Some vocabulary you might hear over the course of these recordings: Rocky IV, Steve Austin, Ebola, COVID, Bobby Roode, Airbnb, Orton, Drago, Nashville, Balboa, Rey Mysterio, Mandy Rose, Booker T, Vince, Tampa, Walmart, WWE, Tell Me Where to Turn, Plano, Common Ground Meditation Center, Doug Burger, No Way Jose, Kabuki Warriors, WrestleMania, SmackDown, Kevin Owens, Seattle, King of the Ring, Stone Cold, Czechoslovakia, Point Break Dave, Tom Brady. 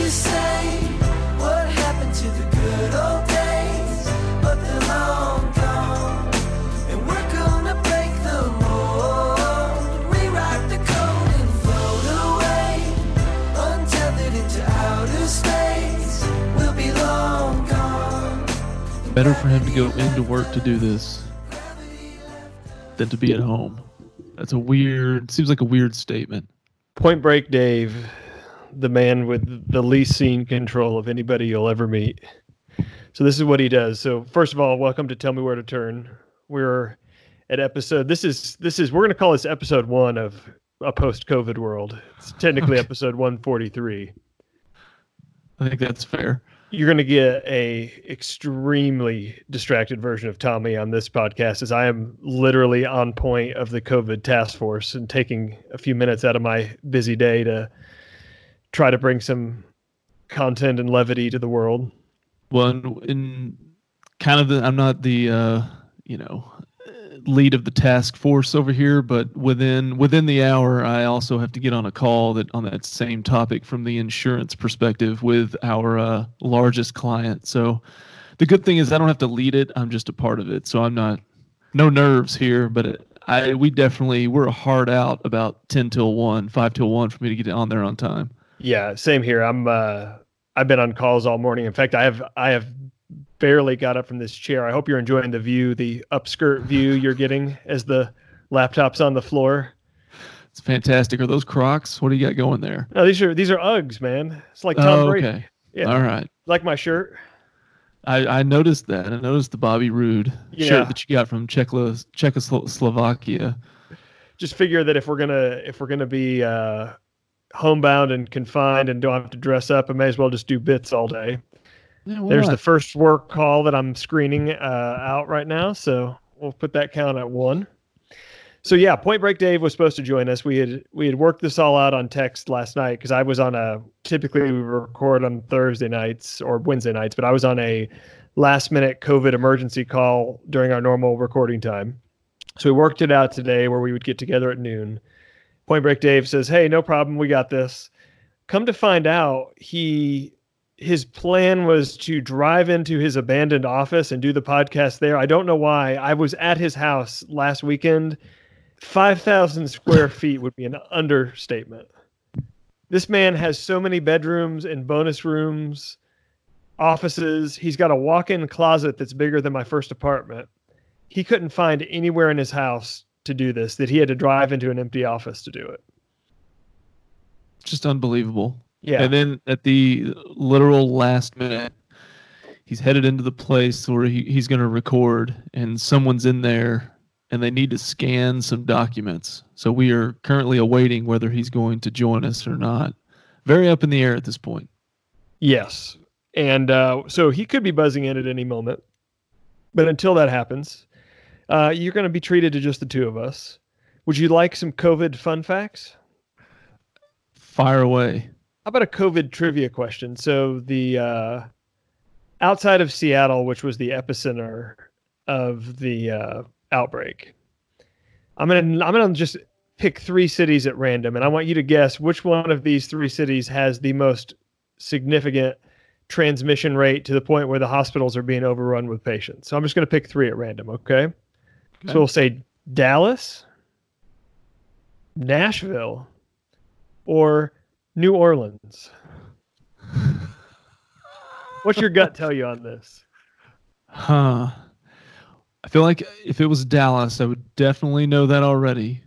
you say, what happened to the good old days? But they're long gone, and we're gonna break the mold, rewrite the code and float away, untethered into outer space. We'll be long gone. Better for him to go into work to do this than to be at home. That's a weird, seems like a weird statement. Point Break Dave, the man with the least scene control of anybody you'll ever meet. So this is what he does. So first of all, welcome to Tell Me Where to Turn. We're at episode, this is we're going to call this episode one of a post-COVID world. It's technically okay. Episode 143. I think that's fair. You're going to get a extremely distracted version of Tommy on this podcast, as I am literally on point of the COVID task force and taking a few minutes out of my busy day to try to bring some content and levity to the world. Well, in kind of the, I'm not the lead of the task force over here, but within the hour, I also have to get on a call on that same topic from the insurance perspective with our largest client. So the good thing is I don't have to lead it. I'm just a part of it. So I'm not, no nerves here, but we're hard out about 10 till 1, 5 till 1 for me to get on there on time. Yeah, same here. I've been on calls all morning. In fact, I have barely got up from this chair. I hope you're enjoying the view, the upskirt view you're getting as the laptop's on the floor. It's fantastic. Are those Crocs? What do you got going there? No, these are Uggs, man. It's like Tom Brady. Okay. Yeah. All right. Like my shirt. I noticed that. I noticed the Bobby Roode shirt that you got from Czechoslovakia. Just figure that if we're gonna be homebound and confined and don't have to dress up, I may as well just do bits all day. Yeah, there's the first work call that I'm screening out right now, so we'll put that count at 1. So yeah, Point Break Dave was supposed to join us. We had worked this all out on text last night because I was on a, typically we record on Thursday nights or Wednesday nights, but I was on a last minute COVID emergency call during our normal recording time. So we worked it out today where we would get together at noon. Point Break Dave says, hey, no problem, we got this. Come to find out, his plan was to drive into his abandoned office and do the podcast there. I don't know why. I was at his house last weekend. 5,000 square feet would be an understatement. This man has so many bedrooms and bonus rooms, offices. He's got a walk-in closet that's bigger than my first apartment. He couldn't find anywhere in his house to do this, that he had to drive into an empty office to do it. Just unbelievable. Yeah. And then at the literal last minute, he's headed into the place where he's going to record, and someone's in there and they need to scan some documents. So we are currently awaiting whether he's going to join us or not. Very up in the air at this point. Yes. And so he could be buzzing in at any moment. But until that happens, you're going to be treated to just the two of us. Would you like some COVID fun facts? Fire away. How about a COVID trivia question? So the outside of Seattle, which was the epicenter of the outbreak, I'm gonna just pick 3 cities at random, and I want you to guess which one of these 3 cities has the most significant transmission rate to the point where the hospitals are being overrun with patients. So I'm just gonna pick 3 at random, okay? So we'll say Dallas, Nashville, or New Orleans. What's your gut tell you on this? I feel like if it was Dallas, I would definitely know that already.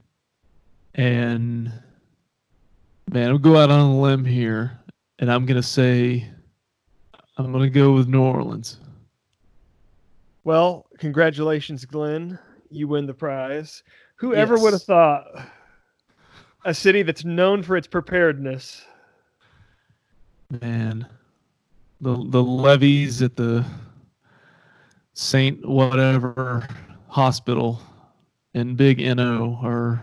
And man, I'll go out on a limb here, and I'm going to go with New Orleans. Well, congratulations, Glenn. You win the prize. Whoever would have thought a city that's known for its preparedness. Man, the levees at the Saint whatever hospital and Big NO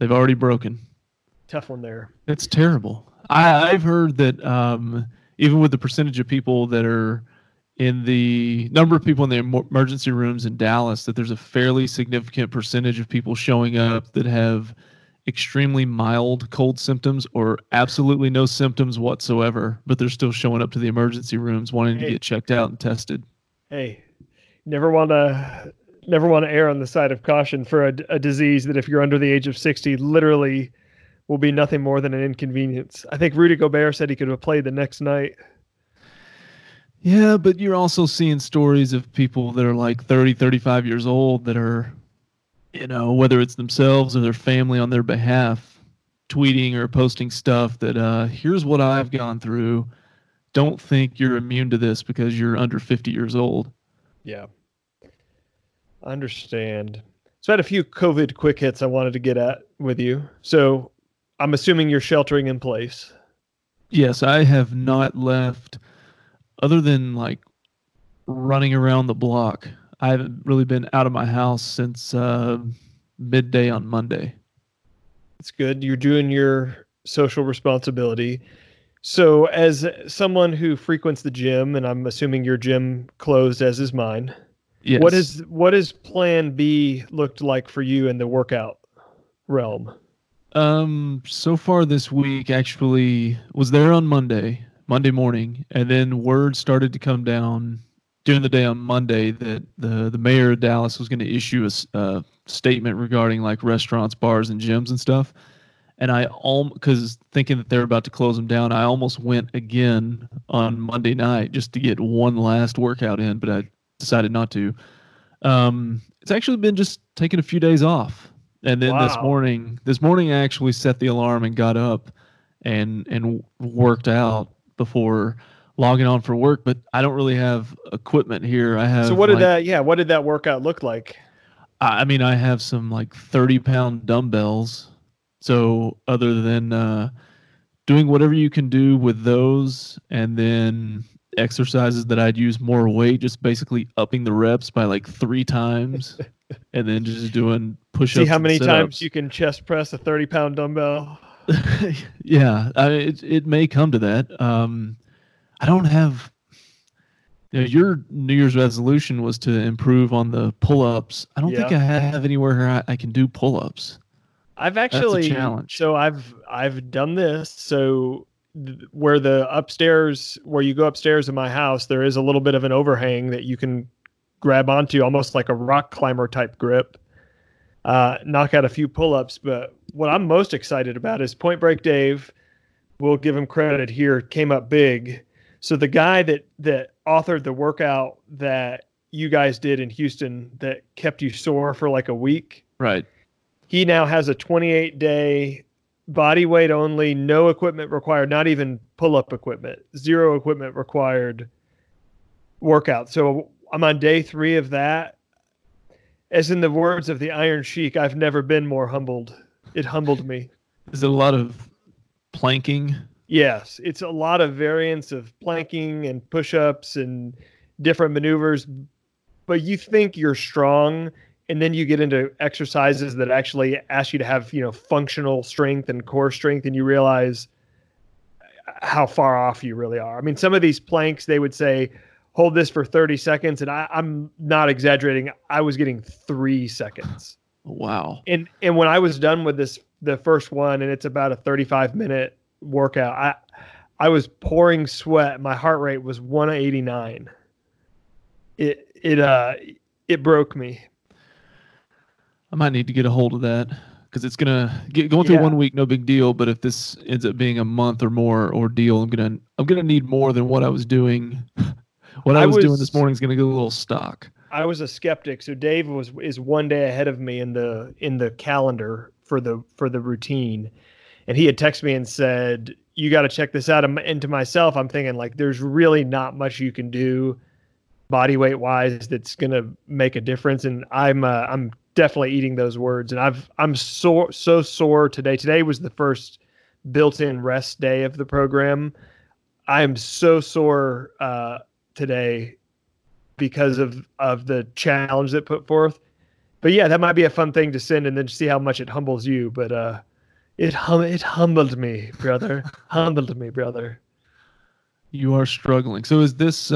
they've already broken. Tough one there. It's terrible. I've heard that even with the percentage of people that are in the number of people in the emergency rooms in Dallas, that there's a fairly significant percentage of people showing up that have extremely mild cold symptoms or absolutely no symptoms whatsoever, but they're still showing up to the emergency rooms wanting to get checked out and tested. Hey, never want to err on the side of caution for a disease that if you're under the age of 60, literally will be nothing more than an inconvenience. I think Rudy Gobert said he could have played the next night. Yeah, but you're also seeing stories of people that are like 30, 35 years old that are, you know, whether it's themselves or their family on their behalf, tweeting or posting stuff that here's what I've gone through. Don't think you're immune to this because you're under 50 years old. Yeah. I understand. So I had a few COVID quick hits I wanted to get at with you. So I'm assuming you're sheltering in place. Yes, I have not left other than like running around the block. I haven't really been out of my house since midday on Monday. That's good. You're doing your social responsibility. So as someone who frequents the gym, and I'm assuming your gym closed as is mine, yes. What is plan B looked like for you in the workout realm? So far this week, actually was there on Monday morning, and then word started to come down during the day on Monday that the mayor of Dallas was going to issue a statement regarding like restaurants, bars, and gyms and stuff. And I because thinking that they're about to close them down, I almost went again on Monday night just to get one last workout in, but I decided not to. It's actually been just taking a few days off. And then wow. This morning I actually set the alarm and got up and worked out before logging on for work, but I don't really have equipment here. I have. So what did what did that workout look like? I mean, I have some like 30-pound dumbbells. So other than doing whatever you can do with those, and then exercises that I'd use more weight, just basically upping the reps by like 3 times, and then just doing push-ups. See how many times you can chest press a 30-pound dumbbell. Yeah, it may come to that. I don't have. You know, your New Year's resolution was to improve on the pull-ups. I don't think I have anywhere where I can do pull-ups. I've actually That's a challenge. So I've done this. So where you go upstairs in my house, there is a little bit of an overhang that you can grab onto, almost like a rock climber type grip. Knock out a few pull-ups, but what I'm most excited about is Point Break Dave. We'll give him credit here. Came up big. So the guy that authored the workout that you guys did in Houston that kept you sore for like a week. Right. He now has a 28-day body weight only, no equipment required, not even pull-up equipment, 0 equipment required workout. So I'm on day 3 of that. As in the words of the Iron Sheik, I've never been more humbled. It humbled me. Is it a lot of planking? Yes, it's a lot of variants of planking and push-ups and different maneuvers, but you think you're strong, and then you get into exercises that actually ask you to have, you know, functional strength and core strength, and you realize how far off you really are. I mean, some of these planks, they would say, hold this for 30 seconds, and I'm not exaggerating. I was getting 3 seconds. Wow. And when I was done with this, the first one, and it's about a 35-minute workout, I was pouring sweat. My heart rate was 189. It broke me. I might need to get a hold of that, because it's gonna going through 1 week, no big deal. But if this ends up being a month or more ordeal, I'm gonna need more than what I was doing. What I was doing this morning is gonna go a little stock. I was a skeptic, so Dave is 1 day ahead of me in the calendar for the routine. And he had texted me and said, you got to check this out. And to myself, I'm thinking, like, there's really not much you can do body weight wise that's going to make a difference. And I'm definitely eating those words. And I'm so sore today. Today was the first built-in rest day of the program. I am so sore today because of the challenge that put forth. But yeah, that might be a fun thing to send and then see how much it humbles you. But, It humbled me, brother. Humbled me, brother. You are struggling. So is this,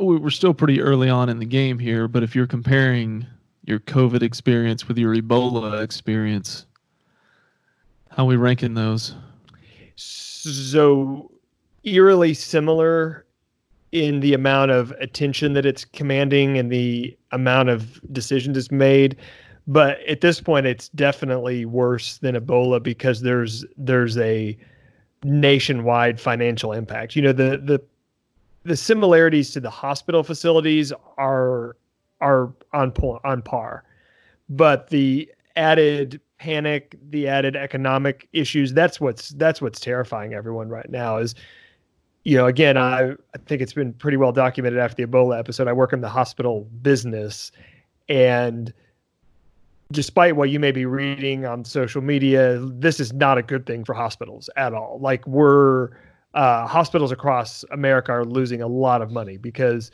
we're still pretty early on in the game here, but if you're comparing your COVID experience with your Ebola experience, How are we ranking those? So eerily similar in the amount of attention that it's commanding and the amount of decisions it's made. But at this point, it's definitely worse than Ebola because there's a nationwide financial impact. You know, the similarities to the hospital facilities are on par, but the added panic, the added economic issues, that's what's terrifying everyone right now is, you know, again, I think it's been pretty well documented after the Ebola episode. I work in the hospital business, and despite what you may be reading on social media, this is not a good thing for hospitals at all. Like hospitals across America are losing a lot of money because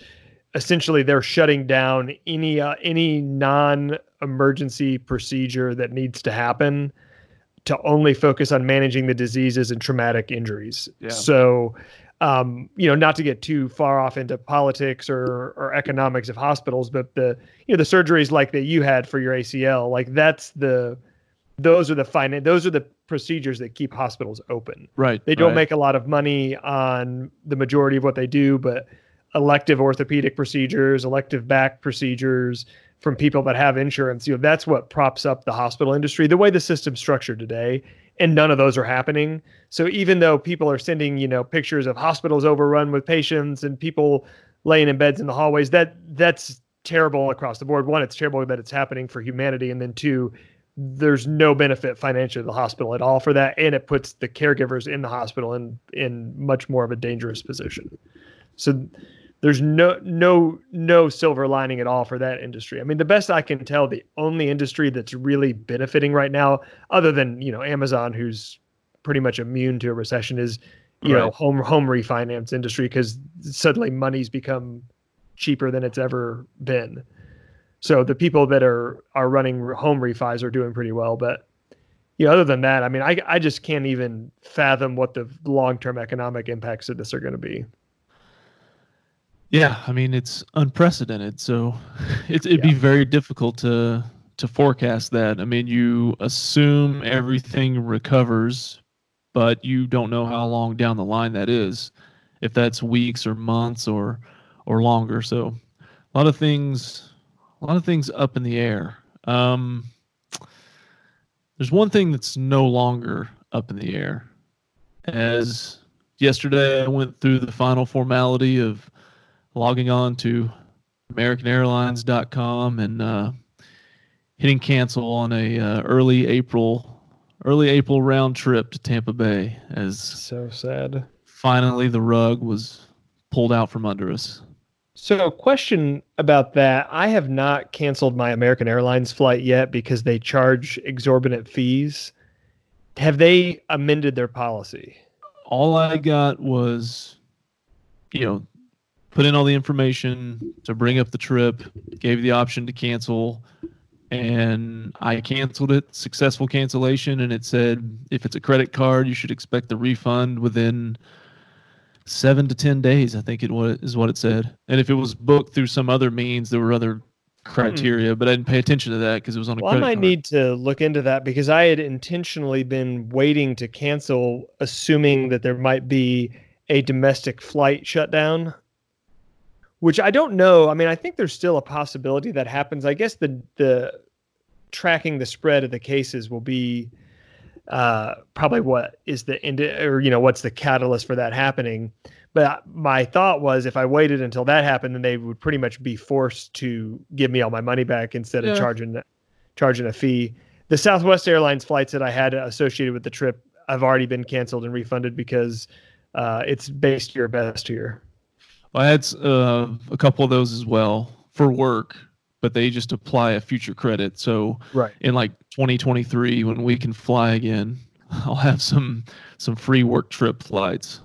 essentially they're shutting down any non-emergency procedure that needs to happen to only focus on managing the diseases and traumatic injuries. Yeah. So, you know, not to get too far off into politics or economics of hospitals, but the surgeries like that you had for your ACL, like those are the procedures that keep hospitals open. Right. They don't make a lot of money on the majority of what they do, but elective orthopedic procedures, elective back procedures from people that have insurance, you know, that's what props up the hospital industry, the way the system's structured today. And none of those are happening. So even though people are sending, you know, pictures of hospitals overrun with patients and people laying in beds in the hallways, that's terrible across the board. One, it's terrible that it's happening for humanity. And then two, there's no benefit financially to the hospital at all for that. And it puts the caregivers in the hospital in much more of a dangerous position. So there's no silver lining at all for that industry. I mean, the best I can tell, the only industry that's really benefiting right now, other than, you know, Amazon, who's pretty much immune to a recession, is, you know, home refinance industry, because suddenly money's become cheaper than it's ever been. So the people that are running home refis are doing pretty well. But, you know, other than that, I mean, I just can't even fathom what the long-term economic impacts of this are going to be. Yeah, I mean, it's unprecedented, so it'd be very difficult to forecast that. I mean, you assume everything recovers, but you don't know how long down the line that is, if that's weeks or months or longer. So a lot of things up in the air. There's one thing that's no longer up in the air. As yesterday, I went through the final formality of logging on to AmericanAirlines.com and hitting cancel on a early April round trip to Tampa Bay. As so sad. Finally, the rug was pulled out from under us. So, question about that: I have not canceled my American Airlines flight yet because they charge exorbitant fees. Have they amended their policy? All I got was, you know, put in all the information to bring up the trip, gave the option to cancel, and I canceled it, successful cancellation, and it said if it's a credit card, you should expect the refund within 7 to 10 days, I think is what it said. And if it was booked through some other means, there were other criteria, but I didn't pay attention to that because it was on a credit card. I might need to look into that because I had intentionally been waiting to cancel, assuming that there might be a domestic flight shutdown, which I don't know. I mean, I think there's still a possibility that happens. I guess the tracking the spread of the cases will be probably what is the end, or, you know, what's the catalyst for that happening. But my thought was if I waited until that happened, then they would pretty much be forced to give me all my money back instead of charging a fee. The Southwest Airlines flights that I had associated with the trip have already been canceled and refunded because it's based to your best here. I had a couple of those as well for work, but they just apply a future credit. So in like 2023, when we can fly again, I'll have some free work trip flights.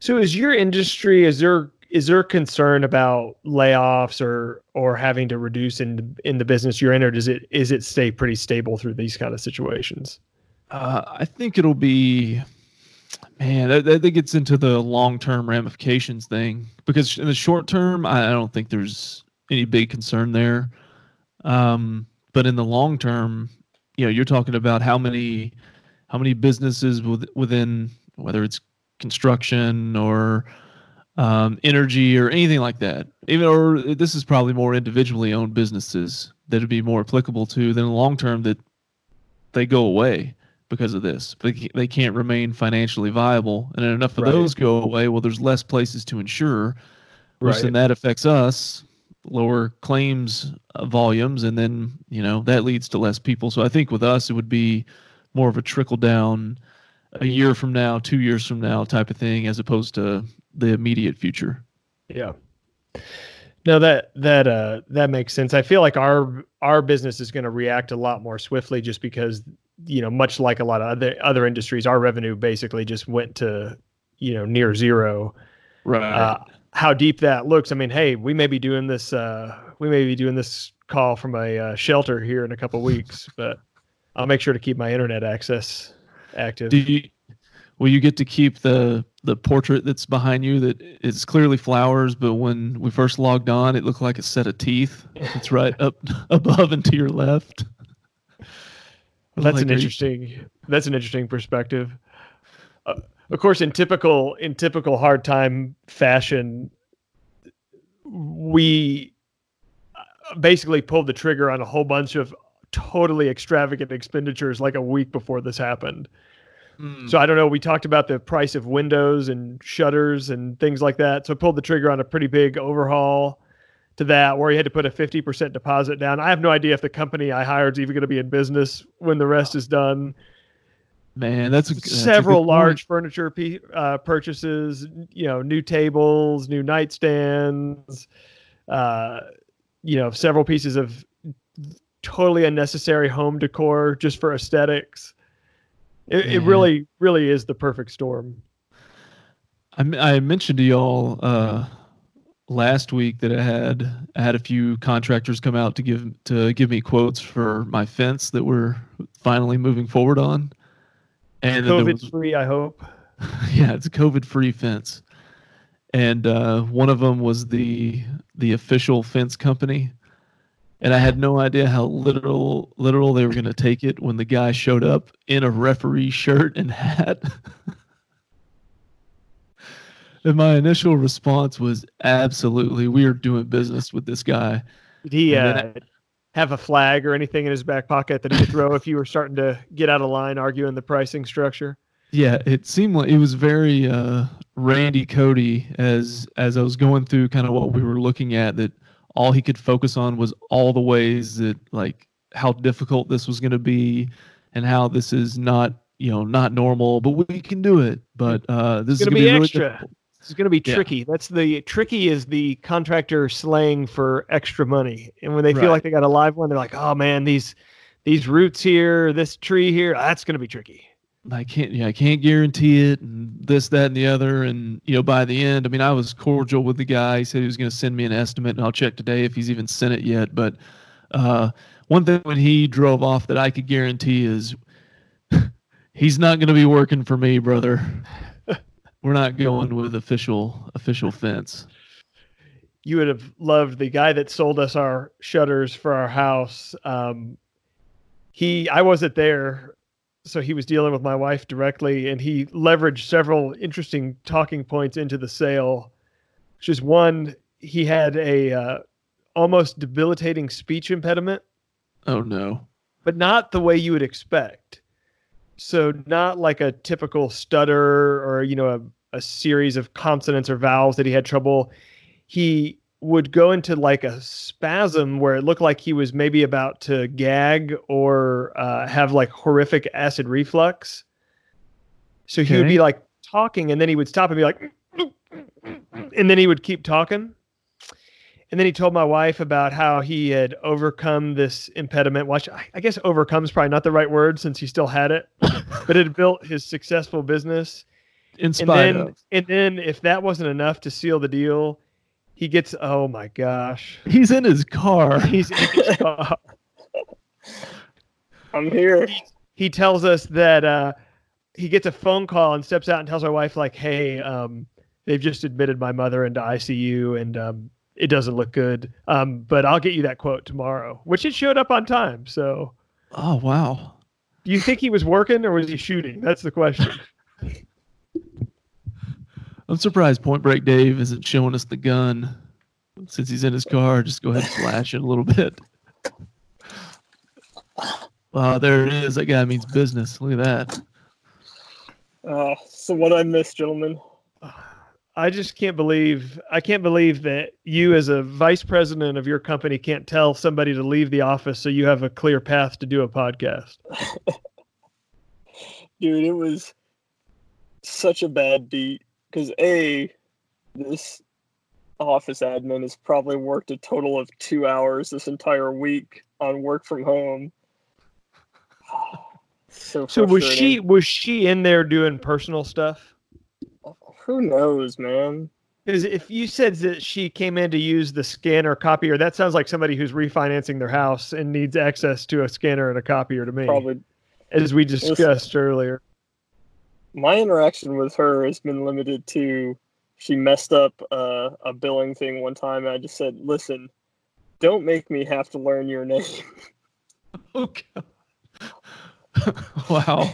So is your industry, is there concern about layoffs or having to reduce in the business you're in, or is it stay pretty stable through these kind of situations? I think it'll be... Man, that gets into the long-term ramifications thing, because in the short term, I don't think there's any big concern there. But in the long term, you know, you're talking about how many how many businesses within, whether it's construction or energy or anything like that, even, or this is probably more individually owned businesses that would be more applicable to than long term that they go away because of this. They can't remain financially viable, and enough of those go away. Well, there's less places to insure, which then that affects us, lower claims volumes, and then that leads to less people. So I think with us, it would be more of a trickle down, a year from now, 2 years from now type of thing, as opposed to the immediate future. Yeah. No, that makes sense. I feel like our business is going to react a lot more swiftly, just because, much like a lot of other industries, our revenue basically just went to, near zero. Right. How deep that looks. I mean, hey, we may be doing this. We may be doing this call from a shelter here in a couple of weeks, but I'll make sure to keep my internet access active. Will you get to keep the portrait that's behind you that is clearly flowers, but when we first logged on, it looked like a set of teeth. It's right up above and to your left. That's an interesting perspective. Of course, in typical hard time fashion, we basically pulled the trigger on a whole bunch of totally extravagant expenditures like a week before this happened. So I don't know, we talked about the price of windows and shutters and things like that. So I pulled the trigger on a pretty big overhaul to that, where you had to put a 50% deposit down. I have no idea if the company I hired is even going to be in business when the rest is done. Man, that's several large furniture purchases, new tables, new nightstands, several pieces of totally unnecessary home decor just for aesthetics. It really, really is the perfect storm. I mentioned to y'all last week that I had a few contractors come out to give me quotes for my fence that we're finally moving forward on. And COVID-free, I hope. Yeah, it's a COVID-free fence. And one of them was the official fence company, and I had no idea how literal they were going to take it when the guy showed up in a referee shirt and hat. And my initial response was, absolutely, we are doing business with this guy. Did he have a flag or anything in his back pocket that he could throw if you were starting to get out of line arguing the pricing structure? Yeah, it seemed like it was very Randy Cody as I was going through kind of what we were looking at, that all he could focus on was all the ways that, like, how difficult this was going to be and how this is not, not normal, but we can do it. But this is going to be extra. Really, this is going to be tricky. Yeah. That's the tricky, is the contractor slang for extra money. And when they feel like they got a live one, they're like, oh man, these roots here, this tree here, that's going to be tricky. I can't guarantee it, and this, that, and the other. And, by the end, I mean, I was cordial with the guy. He said he was going to send me an estimate, and I'll check today if he's even sent it yet. But one thing when he drove off that I could guarantee is he's not going to be working for me, brother. We're not going with official fence. You would have loved the guy that sold us our shutters for our house. I wasn't there, so he was dealing with my wife directly, and he leveraged several interesting talking points into the sale. Which is one, he had a almost debilitating speech impediment. Oh no! But not the way you would expect. So not like a typical stutter or a series of consonants or vowels that he had trouble. He would go into like a spasm where it looked like he was maybe about to gag or have like horrific acid reflux. So he would be like talking, and then he would stop and be like, and then he would keep talking. And then he told my wife about how he had overcome this impediment. Which I guess overcome's probably not the right word since he still had it, but it built his successful business. And then if that wasn't enough to seal the deal, he gets, oh my gosh. He's in his car. I'm here. He tells us that he gets a phone call and steps out and tells my wife, like, hey, they've just admitted my mother into ICU, and it doesn't look good. But I'll get you that quote tomorrow, which it showed up on time. So, oh, wow. Do you think he was working or was he shooting? That's the question. I'm surprised Point Break Dave isn't showing us the gun. Since he's in his car, just go ahead and flash it a little bit. Wow, there it is. That guy means business. Look at that. So what did I miss, gentlemen? I just can't believe that you as a vice president of your company can't tell somebody to leave the office so you have a clear path to do a podcast. Dude, it was such a bad beat because this office admin has probably worked a total of 2 hours this entire week on work from home. So was she in there doing personal stuff? Who knows, man? Because if you said that she came in to use the scanner copier, that sounds like somebody who's refinancing their house and needs access to a scanner and a copier to me. Probably. As we discussed earlier. My interaction with her has been limited to she messed up a billing thing one time, and I just said, listen, don't make me have to learn your name. Okay. Wow.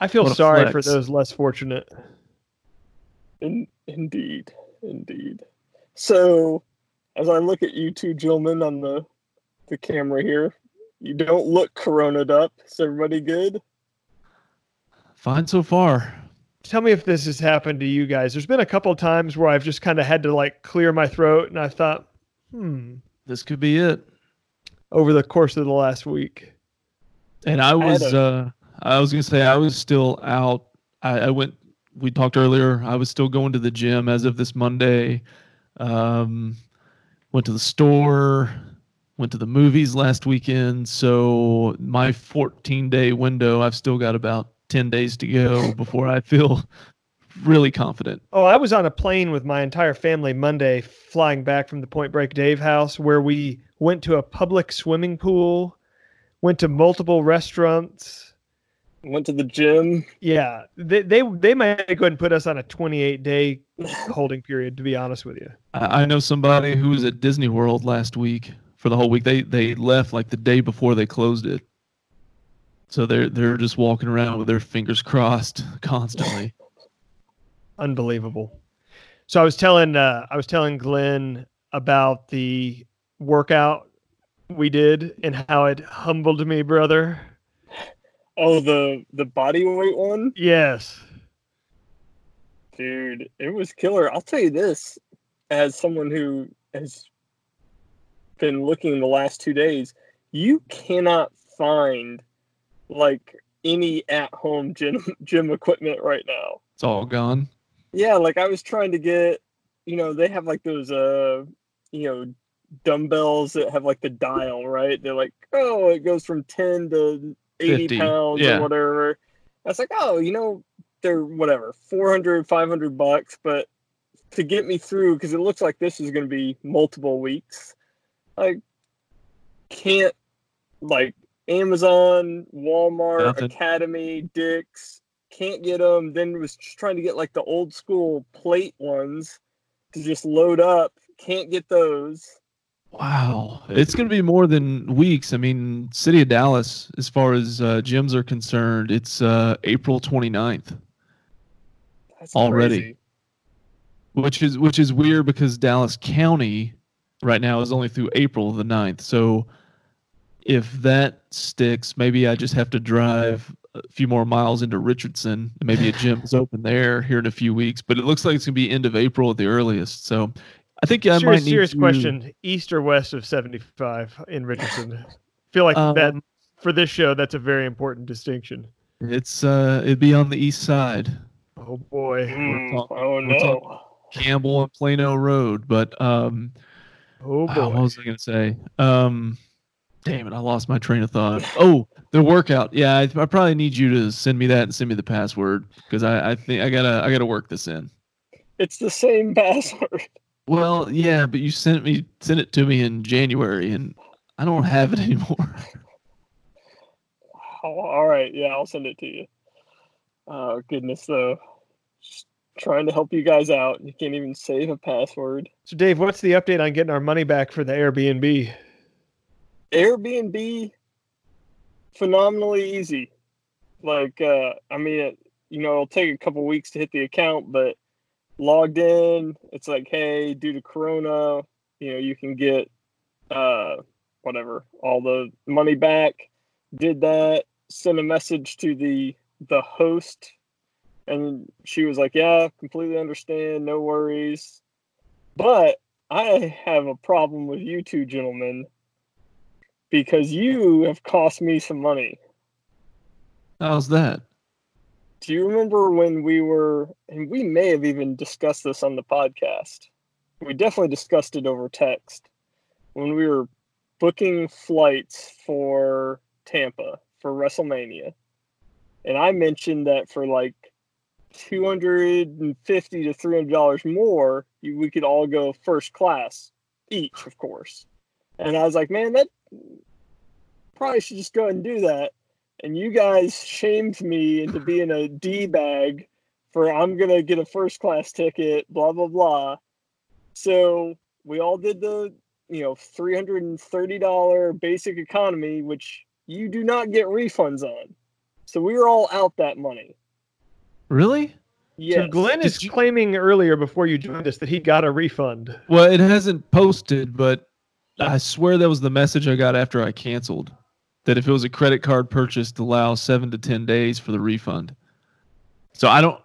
I feel sorry for those less fortunate. Indeed. So, as I look at you two gentlemen on the camera here, you don't look corona'd up. Is everybody good? Fine so far. Tell me if this has happened to you guys. There's been a couple of times where I've just kind of had to clear my throat, and I thought, this could be it. Over the course of the last week. And I was still out. We talked earlier. I was still going to the gym as of this Monday. Went to the store, went to the movies last weekend. So my 14-day window, I've still got about 10 days to go before I feel really confident. Oh, I was on a plane with my entire family Monday flying back from the Point Break Dave house where we went to a public swimming pool, went to multiple restaurants, went to the gym. Yeah, they might go ahead and put us on a 28-day holding period, to be honest with you. I know somebody who was at Disney World last week for the whole week. They left the day before they closed it. So they're just walking around with their fingers crossed constantly. Unbelievable. So I was telling Glenn about the workout we did and how it humbled me, brother. Oh, the body weight one? Yes. Dude, it was killer. I'll tell you this, as someone who has been looking the last 2 days, you cannot find any at-home gym equipment right now. It's all gone. Yeah, I was trying to get, they have those dumbbells that have the dial, right? They're it goes from 10 to 80 50. Pounds yeah. or whatever. I was they're whatever, $400, $500, but to get me through, because it looks like this is going to be multiple weeks, I can't, Amazon, Walmart, nothing. Academy, Dick's, can't get them. Then was just trying to get the old school plate ones to just load up. Can't get those. Wow. It's going to be more than weeks. I mean, city of Dallas, as far as gyms are concerned, it's April 29th. That's already crazy. Which is weird because Dallas County right now is only through April the 9th. So if that sticks, maybe I just have to drive a few more miles into Richardson. Maybe a gym's open there here in a few weeks. But it looks like it's going to be end of April at the earliest. So I think I might need serious question. East or west of 75 in Richardson? I feel that for this show, that's a very important distinction. It's it'd be on the east side. Oh boy! Campbell and Plano Road, but oh boy! What was I going to say? Damn it! I lost my train of thought. Oh, the workout. Yeah, I probably need you to send me that and send me the password because I think I gotta work this in. It's the same password. Well, yeah, but you sent it to me in January, and I don't have it anymore. Oh, all right, yeah, I'll send it to you. Oh, goodness, though. Just trying to help you guys out. You can't even save a password. So, Dave, what's the update on getting our money back for the Airbnb? phenomenally easy. Like, I mean, it, you know, it'll take a couple weeks to hit the account, but logged in, it's like, hey, due to Corona, you know, you can get whatever, all the money back. Did that, sent a message to the host, and she was like, yeah, completely understand, no worries. But I have a problem with you two gentlemen because you have cost me some money. How's that? Do you remember when we were, and we may have even discussed this on the podcast. We definitely discussed it over text. When we were booking flights for Tampa for WrestleMania. And I mentioned that for like $250 to $300 more, we could all go first class each, of course. And I was like, man, that probably should just go ahead and do that. And you guys shamed me into being a D-bag for I'm going to get a first-class ticket, blah, blah, blah. So we all did the, you know, $330 basic economy, which you do not get refunds on. So we were all out that money. Really? Yeah. So Glenn is claiming earlier before you joined us that he got a refund. Well, it hasn't posted, but I swear that was the message I got after I canceled. That if it was a credit card purchase, to allow 7 to 10 days for the refund. So I don't.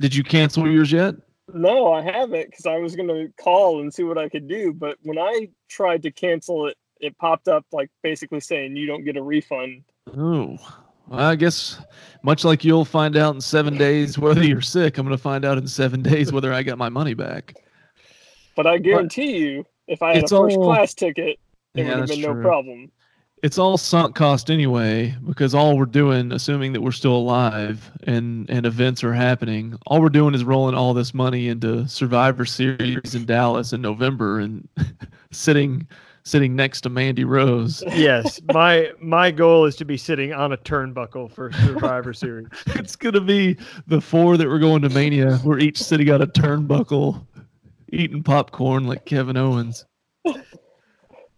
Did you cancel yours yet? No, I haven't because I was going to call and see what I could do. But when I tried to cancel it, it popped up like basically saying you don't get a refund. Oh, well, I guess much like you'll find out in 7 days whether you're sick, I'm going to find out in 7 days whether I got my money back. But I guarantee you, if I had a first class ticket, it would have been no problem. It's all sunk cost anyway, because all we're doing, assuming that we're still alive and events are happening, all we're doing is rolling all this money into Survivor Series in Dallas in November and sitting next to Mandy Rose. Yes, my goal is to be sitting on a turnbuckle for Survivor Series. It's going to be the four that we're going to Mania. We're each sitting on a turnbuckle, eating popcorn like Kevin Owens.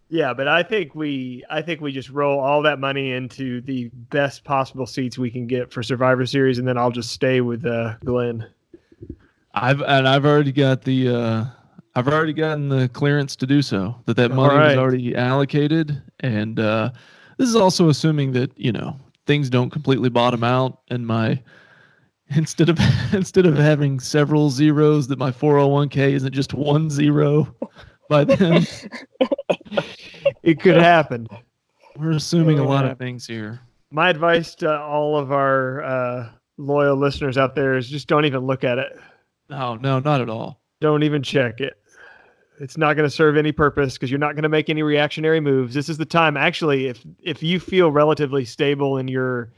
Yeah, but I think we just roll all that money into the best possible seats we can get for Survivor Series, and then I'll just stay with Glenn. I've already got the I've already gotten the clearance to do so. That money was already allocated, and this is also assuming that you know things don't completely bottom out, and my instead of having several zeros, that my 401k isn't just 1 0 by then. It could happen. We're assuming a lot of things here. My advice to all of our loyal listeners out there is just don't even look at it. No, not at all. Don't even check it. It's not going to serve any purpose because you're not going to make any reactionary moves. This is the time. Actually, if you feel relatively stable in your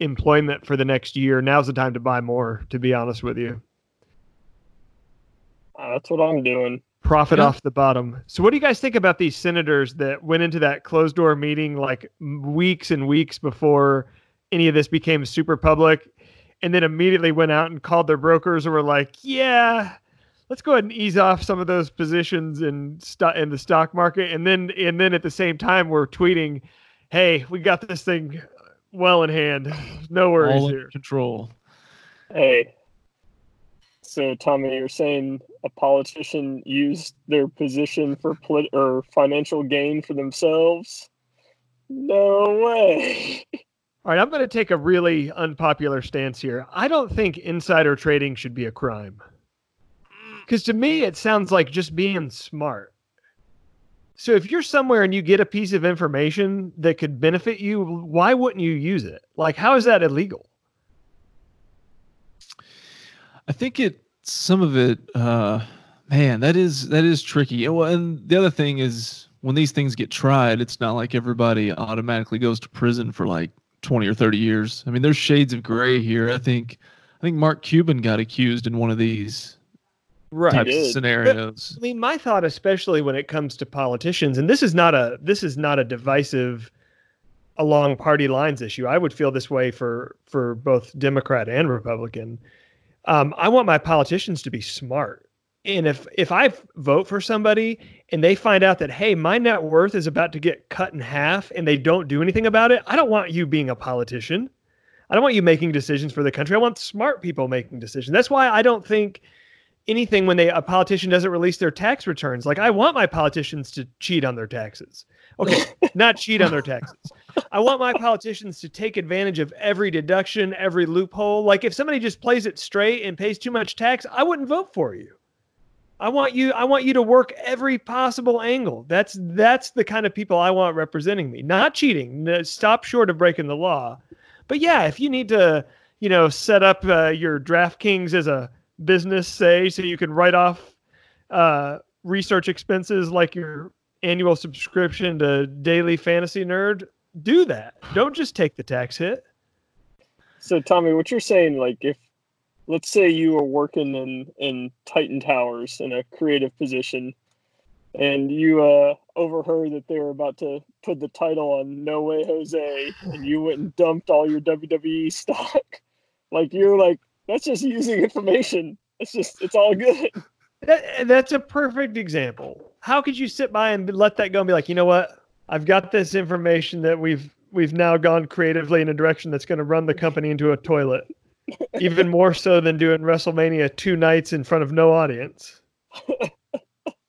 employment for the next year, now's the time to buy more, to be honest with you. That's what I'm doing. Profit off the bottom. So what do you guys think about these senators that went into that closed door meeting like weeks and weeks before any of this became super public and then immediately went out and called their brokers and were like, yeah, let's go ahead and ease off some of those positions in the stock market. And then at the same time, we're tweeting, hey, we got this thing well in hand. No worries. All under control. Hey. So, Tommy, you're saying a politician used their position for or financial gain for themselves? No way. All right, I'm going to take a really unpopular stance here. I don't think insider trading should be a crime. Because to me, it sounds like just being smart. So if you're somewhere and you get a piece of information that could benefit you, why wouldn't you use it? Like, how is that illegal? I think that is tricky. And the other thing is when these things get tried, it's not like everybody automatically goes to prison for like 20 or 30 years. I mean, there's shades of gray here. I think Mark Cuban got accused in one of these types of scenarios. But, I mean, my thought, especially when it comes to politicians, and this is not a divisive along party lines issue. I would feel this way for both Democrat and Republican. I want my politicians to be smart. And if I vote for somebody and they find out that, hey, my net worth is about to get cut in half and they don't do anything about it, I don't want you being a politician. I don't want you making decisions for the country. I want smart people making decisions. That's why I don't think anything when a politician doesn't release their tax returns. Like, I want my politicians to cheat on their taxes. Okay, not cheat on their taxes. I want my politicians to take advantage of every deduction, every loophole. Like, if somebody just plays it straight and pays too much tax, I wouldn't vote for you. I want you to work every possible angle. That's the kind of people I want representing me. Not cheating. Stop short of breaking the law. But yeah, if you need to, set up your DraftKings as a business, say, so you can write off research expenses like your annual subscription to Daily Fantasy Nerd, do that. Don't just take the tax hit. So, Tommy, what you're saying, like, if let's say you were working in Titan Towers in a creative position, and you overheard that they were about to put the title on No Way Jose, and you went and dumped all your WWE stock, like, you're like, that's just using information. It's all good. That's a perfect example. How could you sit by and let that go and be like, you know what? I've got this information that we've now gone creatively in a direction that's going to run the company into a toilet. Even more so than doing WrestleMania 2 nights in front of no audience.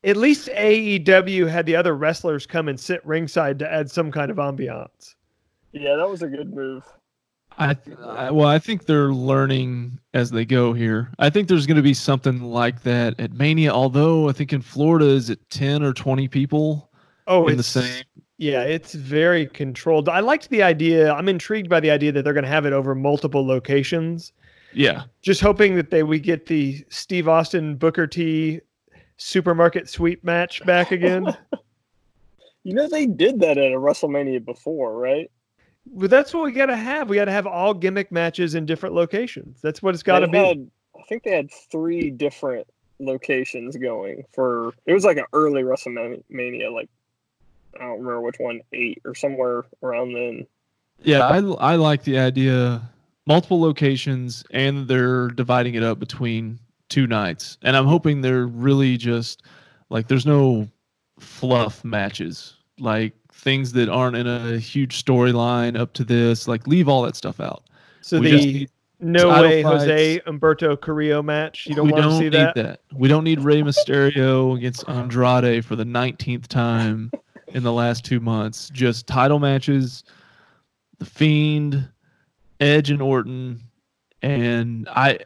At least AEW had the other wrestlers come and sit ringside to add some kind of ambiance. Yeah, that was a good move. I think they're learning as they go here. I think there's going to be something like that at Mania, although I think in Florida, is it 10 or 20 people? Oh, in the same. Yeah, it's very controlled. I liked the idea. I'm intrigued by the idea that they're going to have it over multiple locations. Yeah. Just hoping that we get the Steve Austin, Booker T supermarket sweep match back again. They did that at a WrestleMania before, right? But that's what we got to have. We got to have all gimmick matches in different locations. That's what it's got to be. I think they had 3 different locations going for, it was like an early WrestleMania, like, I don't remember which one, 8 or somewhere around then. Yeah, I like the idea, multiple locations, and they're dividing it up between 2 nights. And I'm hoping they're really just, like, there's no fluff matches, like things that aren't in a huge storyline up to this, like, leave all that stuff out. So No Way Jose Umberto Carrillo match. You don't want to see that. We don't need Rey Mysterio against Andrade for the 19th time in the last 2 months. Just title matches, The Fiend, Edge and Orton, and I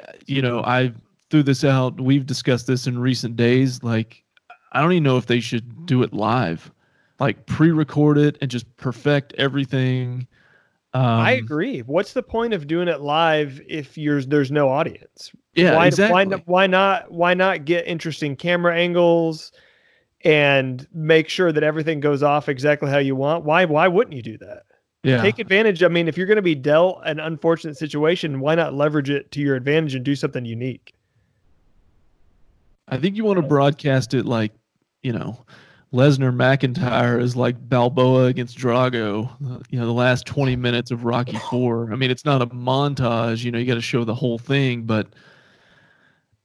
threw this out. We've discussed this in recent days. Like, I don't even know if they should do it live, like pre-record it and just perfect everything. I agree. What's the point of doing it live if there's no audience? Yeah, exactly. Why not get interesting camera angles and make sure that everything goes off exactly how you want? Why wouldn't you do that? Yeah. Take advantage. I mean, if you're going to be dealt an unfortunate situation, why not leverage it to your advantage and do something unique? I think you want to broadcast it like, Lesnar McIntyre is like Balboa against Drago, the last 20 minutes of Rocky IV. I mean, it's not a montage, you got to show the whole thing, but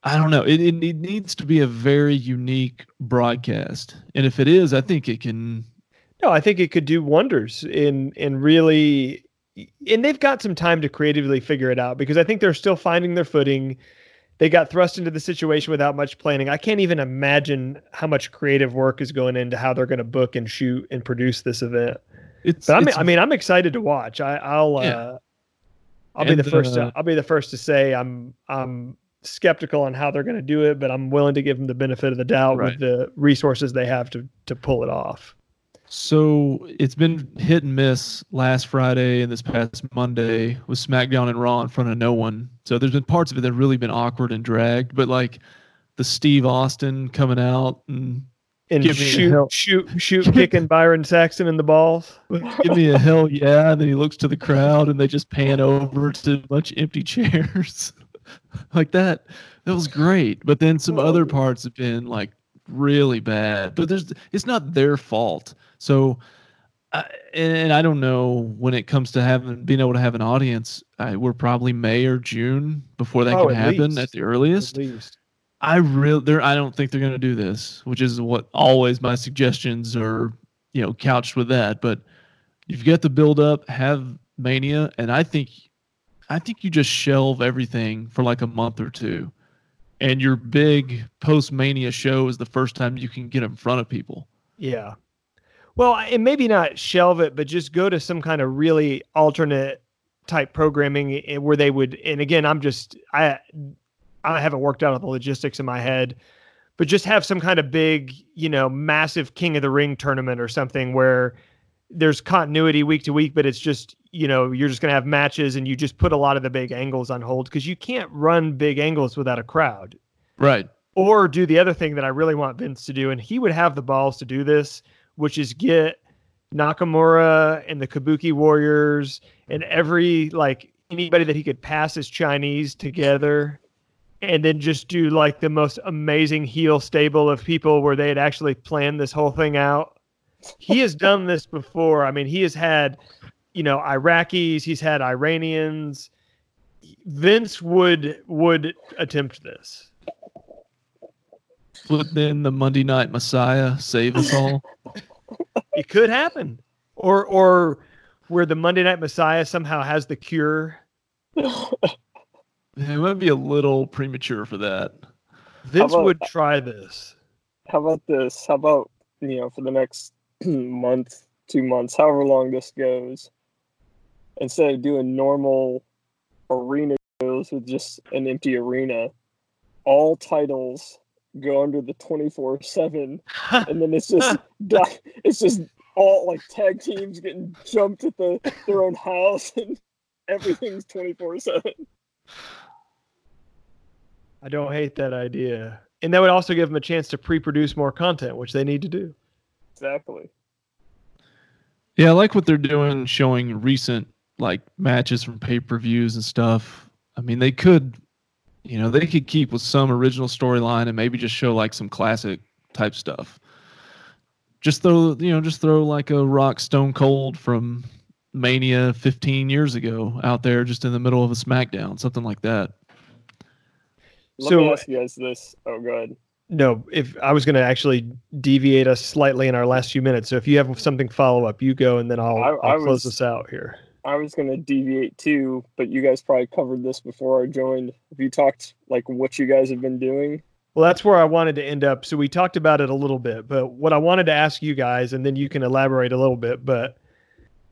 I don't know. It needs to be a very unique broadcast. And if it is, I think it can. No, I think it could do wonders and really, and they've got some time to creatively figure it out, because I think they're still finding their footing. They got thrust into the situation without much planning. I can't even imagine how much creative work is going into how they're going to book and shoot and produce this event. I'm excited to watch. I'll be the first to say I'm skeptical on how they're going to do it, but I'm willing to give them the benefit of the doubt with the resources they have to pull it off. So it's been hit and miss last Friday and this past Monday with SmackDown and Raw in front of no one. So there's been parts of it that have really been awkward and dragged, but like the Steve Austin coming out and shoot kicking Byron Saxton in the balls. Give me a hell yeah. Then he looks to the crowd and they just pan over to a bunch of empty chairs. Like that. That was great. But then some other parts have been like really bad, but it's not their fault. So, and I don't know when it comes to being able to have an audience, we're probably May or June before that can happen at the earliest. I don't think they're going to do this, which is what always my suggestions are, couched with that. But you've got the build up, have Mania, and I think you just shelve everything for like a month or two, and your big post Mania show is the first time you can get in front of people. Yeah. Well, and maybe not shelve it, but just go to some kind of really alternate type programming where they would. And again, I haven't worked out all the logistics in my head, but just have some kind of big, massive King of the Ring tournament or something where there's continuity week to week, but it's just, you're just going to have matches and you just put a lot of the big angles on hold because you can't run big angles without a crowd. Right. Or do the other thing that I really want Vince to do, and he would have the balls to do this, which is get Nakamura and the Kabuki Warriors and anybody that he could pass as Chinese together. And then just do like the most amazing heel stable of people where they had actually planned this whole thing out. He has done this before. I mean, he has had, Iraqis, he's had Iranians. Vince would attempt this. Put in the Monday Night Messiah, save us all. It could happen. Or where the Monday Night Messiah somehow has the cure. It might be a little premature for that. Vince would try this. How about this? How about, for the next month, 2 months, however long this goes, instead of doing normal arena shows with just an empty arena, all titles go under the 24/7, and then it's just all like tag teams getting jumped at their own house, and everything's 24/7. I don't hate that idea. And that would also give them a chance to pre-produce more content, which they need to do. Exactly. Yeah, I like what they're doing, showing recent matches from pay-per-views and stuff. I mean, they could, they could keep with some original storyline and maybe just show some classic type stuff. Just throw like a Rock Stone Cold from Mania 15 years ago out there just in the middle of a SmackDown, something like that. Let me ask you guys this. Oh, go ahead. No, if I was going to actually deviate us slightly in our last few minutes, so if you have something follow-up, you go, and then I'll close this out here. I was going to deviate too, but you guys probably covered this before I joined. Have you talked what you guys have been doing? Well, that's where I wanted to end up. So we talked about it a little bit, but what I wanted to ask you guys, and then you can elaborate a little bit, but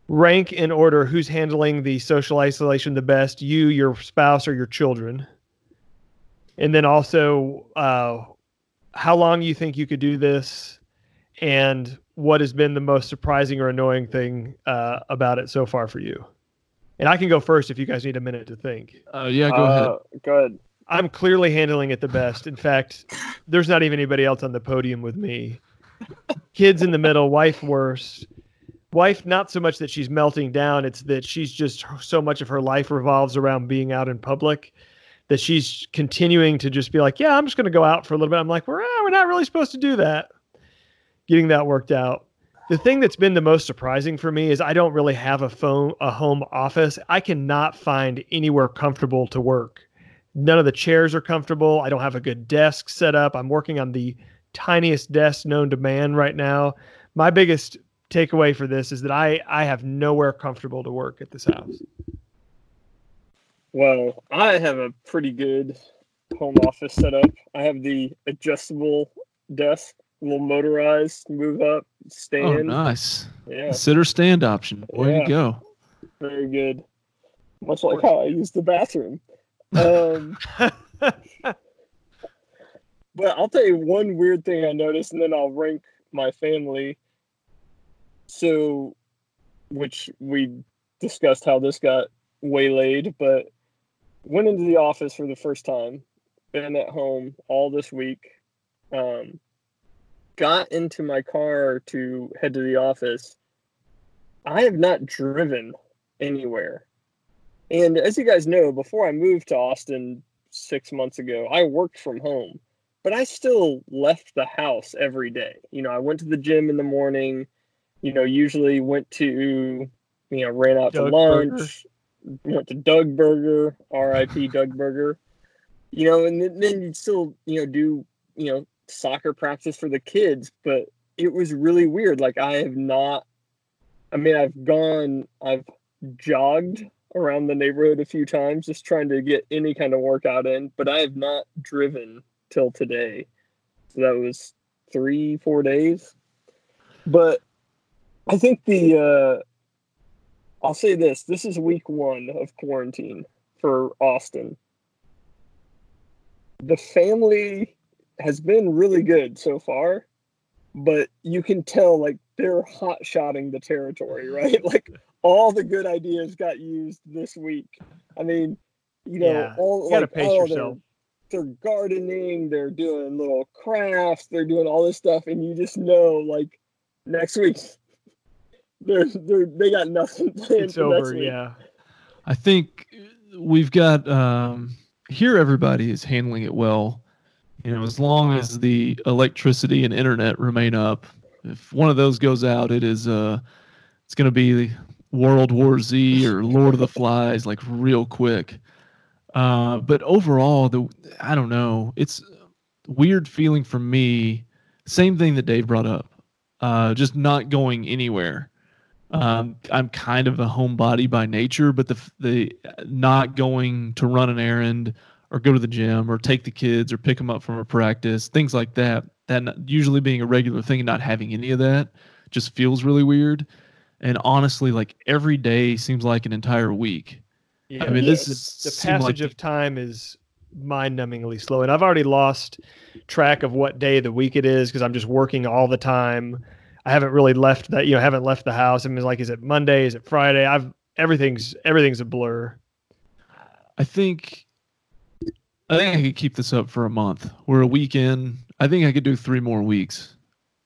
rank in order who's handling the social isolation the best, you, your spouse, or your children. And then also how long you think you could do this and what has been the most surprising or annoying thing about it so far for you. And I can go first if you guys need a minute to think. Yeah, go ahead. Go ahead. I'm clearly handling it the best. In fact, there's not even anybody else on the podium with me. Kids in the middle, wife worse. Wife, not so much that she's melting down. It's that she's just so much of her life revolves around being out in public that she's continuing to just be like, yeah, I'm just going to go out for a little bit. I'm like, we're not really supposed to do that. Getting that worked out. The thing that's been the most surprising for me is I don't really have a home office. I cannot find anywhere comfortable to work. None of the chairs are comfortable. I don't have a good desk set up. I'm working on the tiniest desk known to man right now. My biggest takeaway for this is that I have nowhere comfortable to work at this house. Well, I have a pretty good home office set up. I have the adjustable desk, little motorized, move up, stand. Oh, nice. Yeah. Sit or stand option. Way to go. Very good. Much like how I use the bathroom. But I'll tell you one weird thing I noticed, and then I'll rank my family. So, which we discussed how this got waylaid, but went into the office for the first time, been at home all this week, got into my car to head to the office. I have not driven anywhere. And as you guys know, before I moved to Austin 6 months ago, I worked from home, but I still left the house every day. I went to the gym in the morning. Usually went to, ran out Doug to lunch, Burger. Went to Doug Burger, R.I.P. Doug Burger. you know, and then you'd still, you know, do, you know, soccer practice for the kids. But it was really weird. Like, I have not, I mean, I've jogged around the neighborhood a few times just trying to get any kind of workout in, but I have not driven till today. So that was 3-4 days. But I think I'll say this is week one of quarantine for Austin. The family has been really good so far, but you can tell, like, they're hot-shotting the territory, right? Like, all the good ideas got used this week. I mean, you know, yeah, all, you gotta, like, pace yourself. They're gardening, they're doing little crafts, they're doing all this stuff, and you just know, like, next week they got nothing planned. It's over, next week. Yeah. I think we've got here everybody is handling it well. You know, as long as the electricity and internet remain up. If one of those goes out, it is it's going to be World War Z or Lord of the Flies, like, real quick. But overall, I don't know. It's a weird feeling for me. Same thing that Dave brought up. Just not going anywhere. I'm kind of a homebody by nature, but the not going to run an errand or go to the gym or take the kids or pick them up from a practice, things like that, that usually being a regular thing and not having any of that just feels really weird. And honestly, like, every day seems like an entire week. Yeah, I mean, yeah, the passage of time is mind-numbingly slow, and I've already lost track of what day of the week it is because I'm just working all the time. I haven't really left that, you know, haven't left the house. I mean, like, is it Monday? Is it Friday? Everything's a blur. I think I could keep this up for a month. We're a week in. I think I could do 3 more weeks.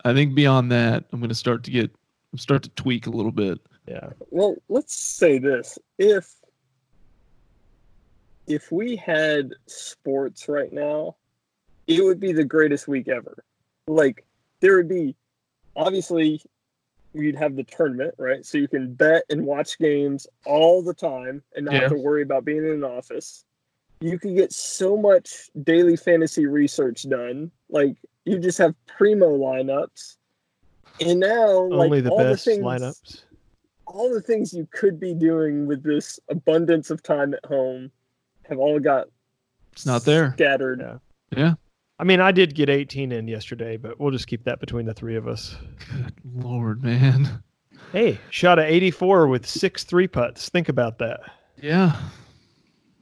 I think beyond that, I'm going to start to tweak a little bit. Yeah. Well, let's say this: if we had sports right now, it would be the greatest week ever. Like, there would be, obviously, you'd have the tournament, right? So you can bet and watch games all the time and not have to worry about being in an office. You can get so much daily fantasy research done. Like, you just have primo lineups. And now, only like, the best lineups. All the things you could be doing with this abundance of time at home have all got scattered. Yeah. I mean, I did get 18 in yesterday, but we'll just keep that between the three of us. Good Lord, man. Hey, shot at 84 with 6 3-putts. Think about that. Yeah.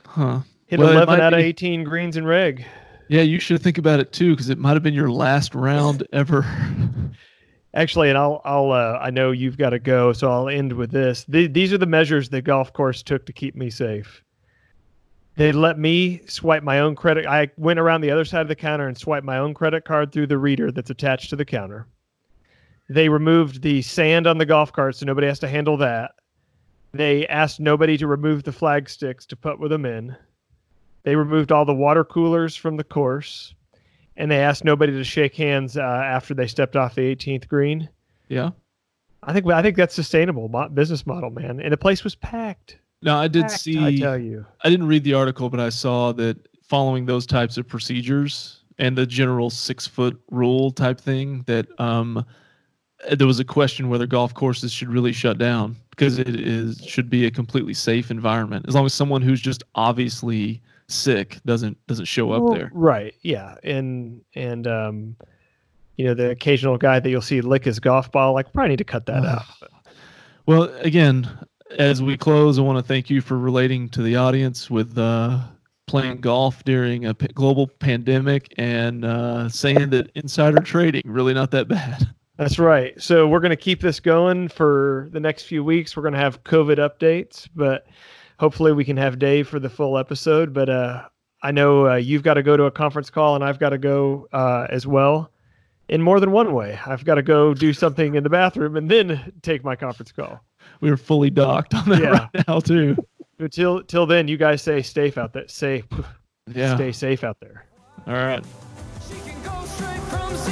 Huh. Hit 11 out of 18 greens and reg. Yeah, you should think about it too, because it might have been your last round ever. Actually, and I'll I know you've got to go, so I'll end with this. These are the measures the golf course took to keep me safe. They let me swipe my own credit. I went around the other side of the counter and swiped my own credit card through the reader that's attached to the counter. They removed the sand on the golf cart, so nobody has to handle that. They asked nobody to remove the flag sticks to putt with them in. They removed all the water coolers from the course, and they asked nobody to shake hands after they stepped off the 18th green. Yeah, I think that's sustainable business model, man. And the place was packed. No, I did see. I tell you, I didn't read the article, but I saw that following those types of procedures and the general 6-foot rule type thing, that there was a question whether golf courses should really shut down because should be a completely safe environment as long as someone who's just obviously sick doesn't show up there. Right. Yeah. And you know, the occasional guy that you'll see lick his golf ball, like, probably need to cut that out. Well, again, as we close, I want to thank you for relating to the audience with playing golf during a global pandemic and saying that insider trading really not that bad. That's right. So we're going to keep this going for the next few weeks. We're going to have COVID updates, but hopefully we can have Dave for the full episode, but I know you've got to go to a conference call and I've got to go as well in more than one way. I've got to go do something in the bathroom and then take my conference call. We are fully docked on that right now too. Till then, you guys stay safe out there. All right. She can go straight from